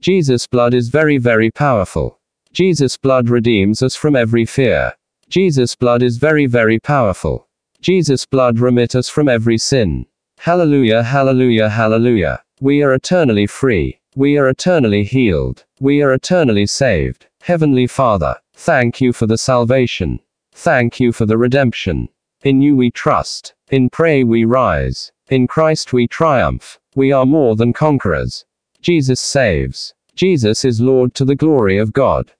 Jesus' blood is very, very powerful. Jesus' blood redeems us from every fear. Jesus' blood is very, very powerful. Jesus' blood remits us from every sin. Hallelujah, hallelujah, hallelujah. We are eternally free. We are eternally healed. We are eternally saved. Heavenly Father, thank you for the salvation. Thank you for the redemption. In you we trust. In prayer we rise. In Christ we triumph. We are more than conquerors. Jesus saves. Jesus is Lord to the glory of God.